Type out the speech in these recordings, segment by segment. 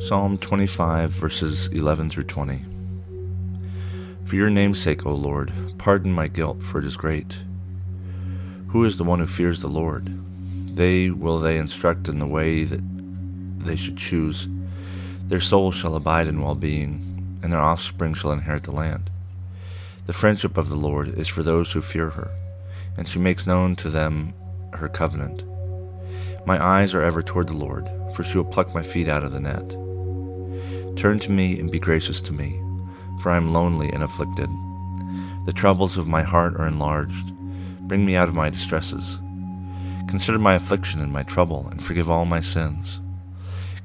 Psalm 25, verses 11 through 20. For your name's sake, O Lord, pardon my guilt, for it is great. Who is the one who fears the Lord? They will instruct in the way that they should choose. Their soul shall abide in well-being, and their offspring shall inherit the land. The friendship of the Lord is for those who fear her, and she makes known to them her covenant. My eyes are ever toward the Lord, for she will pluck my feet out of the net. Turn to me and be gracious to me, for I am lonely and afflicted. The troubles of my heart are enlarged. Bring me out of my distresses. Consider my affliction and my trouble, and forgive all my sins.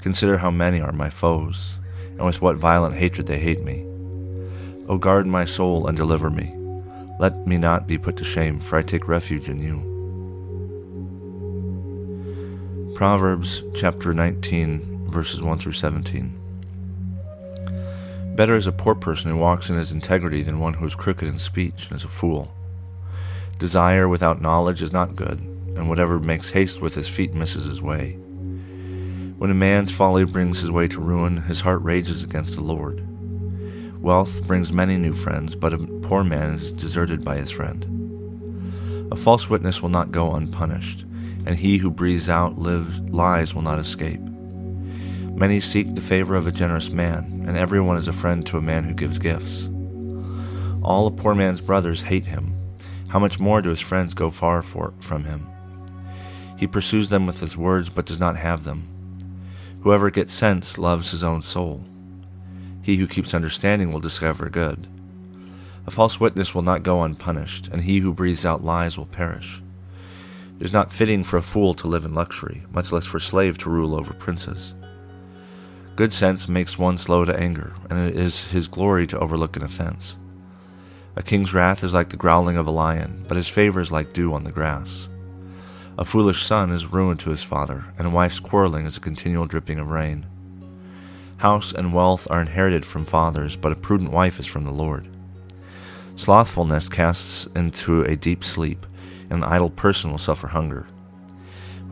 Consider how many are my foes, and with what violent hatred they hate me. O guard my soul and deliver me. Let me not be put to shame, for I take refuge in you. Proverbs chapter 19, verses 1 through 17. Better is a poor person who walks in his integrity than one who is crooked in speech and is a fool. Desire without knowledge is not good, and whatever makes haste with his feet misses his way. When a man's folly brings his way to ruin, his heart rages against the Lord. Wealth brings many new friends, but a poor man is deserted by his friend. A false witness will not go unpunished, and he who breathes out lies will not escape. Many seek the favor of a generous man, and everyone is a friend to a man who gives gifts. All a poor man's brothers hate him. How much more do his friends go far from him? He pursues them with his words, but does not have them. Whoever gets sense loves his own soul. He who keeps understanding will discover good. A false witness will not go unpunished, and he who breathes out lies will perish. It is not fitting for a fool to live in luxury, much less for a slave to rule over princes. Good sense makes one slow to anger, and it is his glory to overlook an offense. A king's wrath is like the growling of a lion, but his favor is like dew on the grass. A foolish son is ruin to his father, and a wife's quarreling is a continual dripping of rain. House and wealth are inherited from fathers, but a prudent wife is from the Lord. Slothfulness casts into a deep sleep, and an idle person will suffer hunger.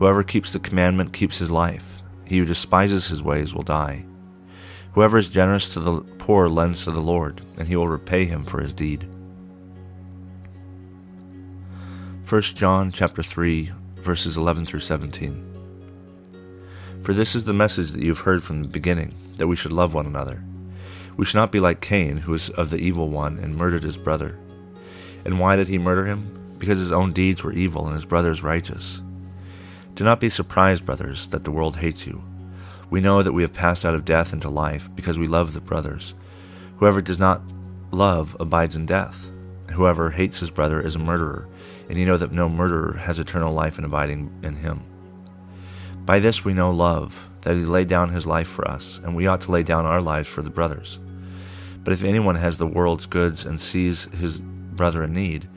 Whoever keeps the commandment keeps his life. He who despises his ways will die. Whoever is generous to the poor lends to the Lord, and he will repay him for his deed. 1 John chapter 3, verses 11 through 17. For this is the message that you have heard from the beginning, that we should love one another. We should not be like Cain, who was of the evil one and murdered his brother. And why did he murder him? Because his own deeds were evil and his brother's righteous. Do not be surprised, brothers, that the world hates you. We know that we have passed out of death into life, because we love the brothers. Whoever does not love abides in death. Whoever hates his brother is a murderer, and you know that no murderer has eternal life and abiding in him. By this we know love, that he laid down his life for us, and we ought to lay down our lives for the brothers. But if anyone has the world's goods and sees his brother in need,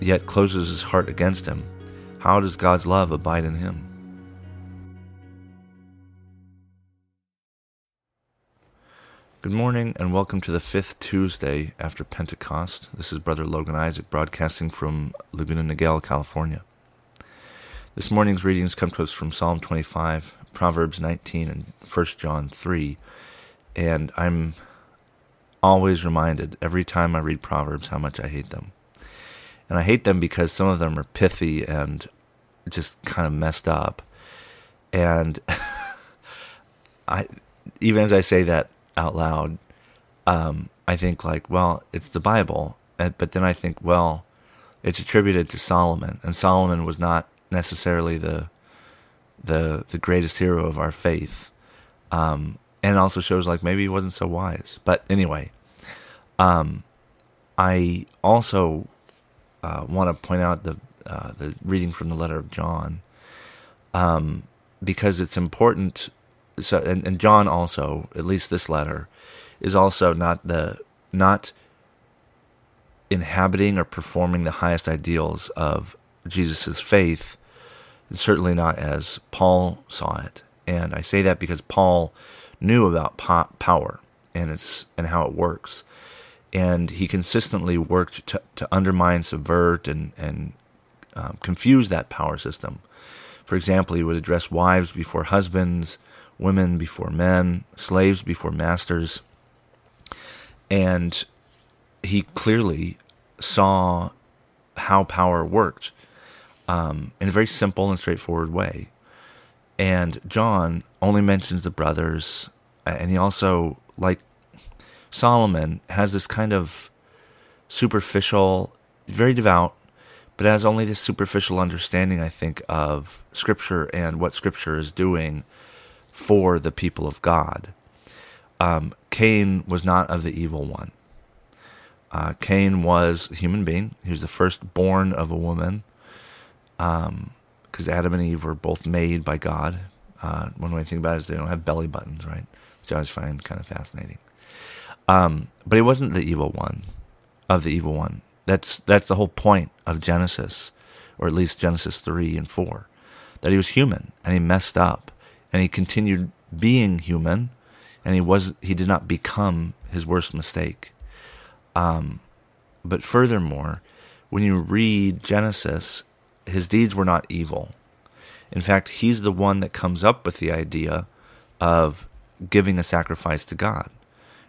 yet closes his heart against him, how does God's love abide in him? Good morning and welcome to the fifth Tuesday after Pentecost. This is Brother Logan Isaac broadcasting from Laguna Niguel, California. This morning's readings come to us from Psalm 25, Proverbs 19, and 1 John 3. And I'm always reminded every time I read Proverbs how much I hate them. And I hate them because some of them are pithy and just kind of messed up. And even as I say that out loud, I think like, well, it's the Bible. But then I think, well, it's attributed to Solomon. And Solomon was not necessarily the greatest hero of our faith. And it also shows like maybe he wasn't so wise. But anyway, I also want to point out the reading from the letter of John because it's important so and John also, at least this letter, is also not inhabiting or performing the highest ideals of Jesus' faith, certainly not as Paul saw it. And I say that because Paul knew about power and how it works. And he consistently worked to undermine, subvert, and confuse that power system. For example, he would address wives before husbands, women before men, slaves before masters. And he clearly saw how power worked in a very simple and straightforward way. And John only mentions the brothers, and he also, like Solomon, has this kind of superficial, very devout, but has only this superficial understanding, I think, of Scripture and what Scripture is doing for the people of God. Cain was not of the evil one. Cain was a human being. He was the firstborn of a woman, because Adam and Eve were both made by God. One way to think about it is they don't have belly buttons, right? Which I always find kind of fascinating. But he wasn't the evil one, of the evil one. That's the whole point of Genesis, or at least Genesis 3 and 4, that he was human and he messed up and he continued being human, and he did not become his worst mistake. But furthermore, when you read Genesis, his deeds were not evil. In fact, he's the one that comes up with the idea of giving a sacrifice to God.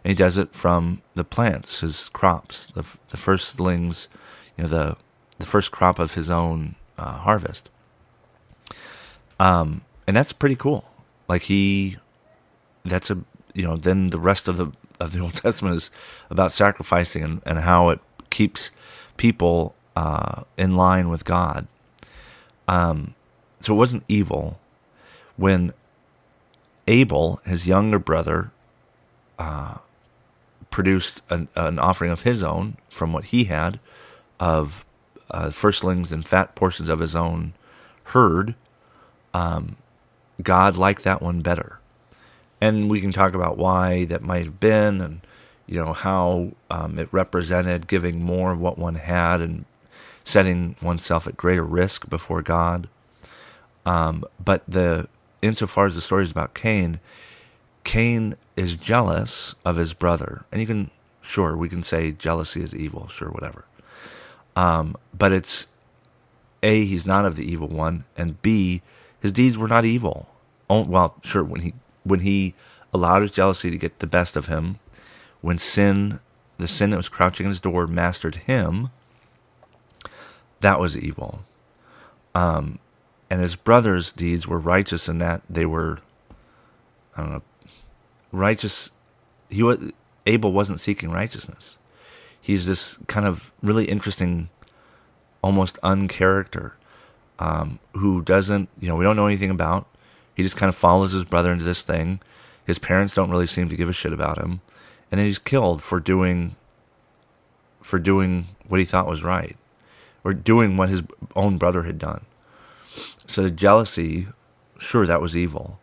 And he does it from the plants, his crops, the firstlings, the first crop of his own harvest. And that's pretty cool. Like then the rest of the Old Testament is about sacrificing and how it keeps people in line with God. So it wasn't evil. When Abel, his younger brother, produced an offering of his own from what he had of firstlings and fat portions of his own herd, God liked that one better. And we can talk about why that might have been, and how it represented giving more of what one had and setting oneself at greater risk before God. But insofar as the story is about Cain is jealous of his brother. And we can say jealousy is evil, sure, whatever. But it's A, he's not of the evil one, and B, his deeds were not evil. When he allowed his jealousy to get the best of him, when the sin that was crouching in his door mastered him, that was evil. And his brother's deeds were righteous in that they were, righteous. Abel wasn't seeking righteousness. He's this kind of really interesting, almost uncharacter, who doesn't, we don't know anything about. He just kind of follows his brother into this thing. His parents don't really seem to give a shit about him. And then he's killed for doing what he thought was right, or doing what his own brother had done. So the jealousy, sure, that was evil.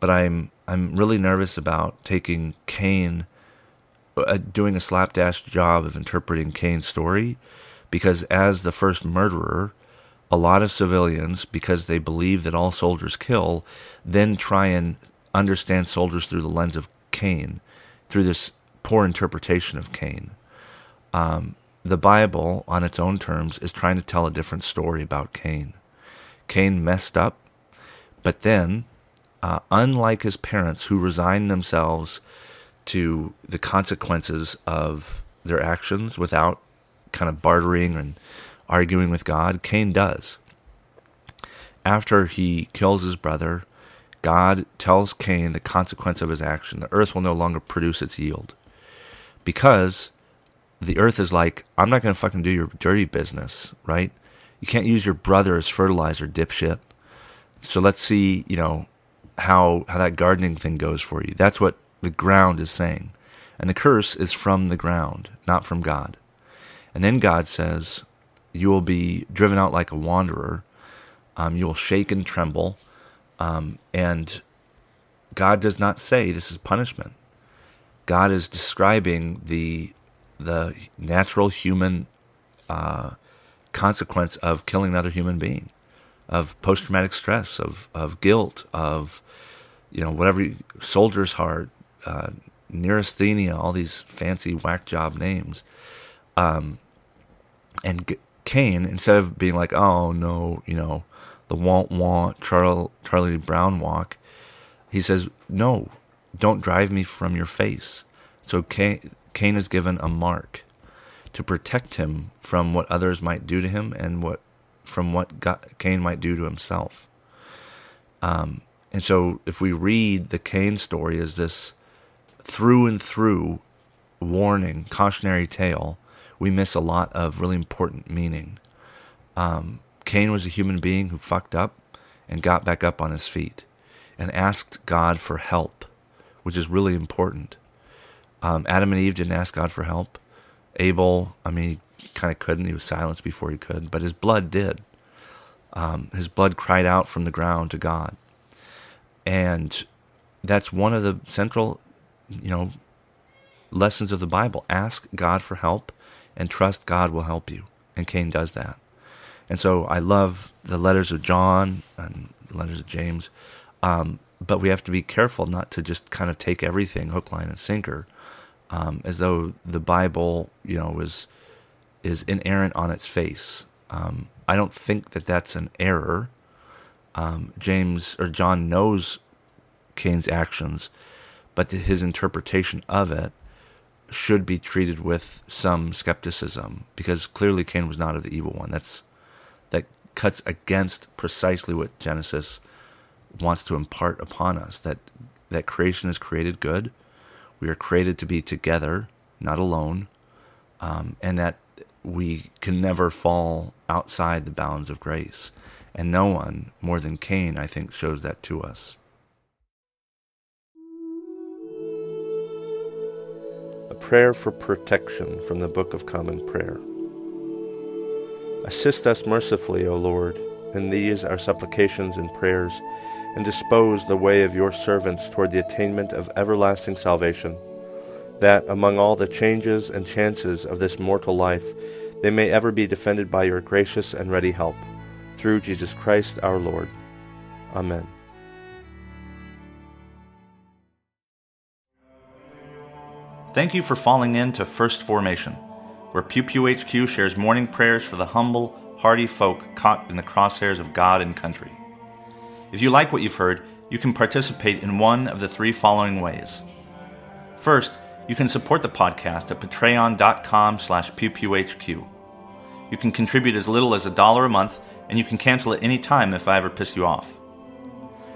But I'm really nervous about taking Cain, doing a slapdash job of interpreting Cain's story, because as the first murderer, a lot of civilians, because they believe that all soldiers kill, then try and understand soldiers through the lens of Cain, through this poor interpretation of Cain. The Bible, on its own terms, is trying to tell a different story about Cain. Cain messed up, but then, unlike his parents, who resigned themselves to the consequences of their actions without kind of bartering and arguing with God, Cain does. After he kills his brother, God tells Cain the consequence of his action. The earth will no longer produce its yield, because the earth is like, I'm not going to fucking do your dirty business, right? You can't use your brother as fertilizer, dipshit. So let's see, how that gardening thing goes for you. That's what the ground is saying. And the curse is from the ground, not from God. And then God says, you will be driven out like a wanderer. You will shake and tremble. And God does not say this is punishment. God is describing the natural human consequence of killing another human being, of post-traumatic stress, of guilt, of whatever, soldier's heart, neurasthenia, all these fancy whack job names. And Cain, instead of being like, oh no, the want Charlie Brown walk, he says, no, don't drive me from your face. So Cain is given a mark to protect him from what others might do to him and what Cain might do to himself. And so if we read the Cain story as this through and through warning, cautionary tale, we miss a lot of really important meaning. Cain was a human being who fucked up and got back up on his feet and asked God for help, which is really important. Adam and Eve didn't ask God for help. Abel, he kind of couldn't. He was silenced before he could, but his blood did. His blood cried out from the ground to God. And that's one of the central, lessons of the Bible. Ask God for help and trust God will help you. And Cain does that. And so I love the letters of John and the letters of James, but we have to be careful not to just kind of take everything hook, line, and sinker, as though the Bible, is inerrant on its face. I don't think that that's an error. James or John knows Cain's actions, but his interpretation of it should be treated with some skepticism, because clearly Cain was not of the evil one. That cuts against precisely what Genesis wants to impart upon us, that creation is created good. We are created to be together, not alone, and that we can never fall outside the bounds of grace. And no one more than Cain, I think, shows that to us. A prayer for protection from the Book of Common Prayer. Assist us mercifully, O Lord, in these our supplications and prayers, and dispose the way of your servants toward the attainment of everlasting salvation, that among all the changes and chances of this mortal life, they may ever be defended by your gracious and ready help. Through Jesus Christ our Lord. Amen. Thank you for falling into First Formation, where Pew Pew HQ shares morning prayers for the humble, hardy folk caught in the crosshairs of God and country. If you like what you've heard, you can participate in one of the three following ways. First, you can support the podcast at patreon.com/pewpewhq. You can contribute as little as $1 a month, and you can cancel at any time if I ever piss you off.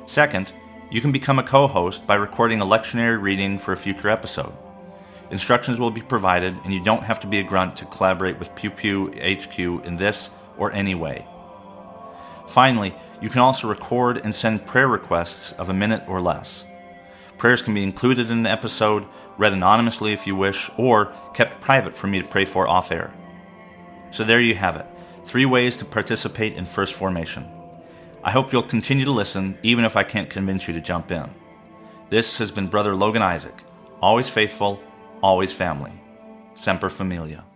Second, you can become a co-host by recording a lectionary reading for a future episode. Instructions will be provided, and you don't have to be a grunt to collaborate with Pew Pew HQ in this or any way. Finally, you can also record and send prayer requests of a minute or less. Prayers can be included in an episode, read anonymously if you wish, or kept private for me to pray for off-air. So there you have it. 3 ways to participate in First Formation. I hope you'll continue to listen, even if I can't convince you to jump in. This has been Brother Logan Isaac, always faithful, always family. Semper Familia.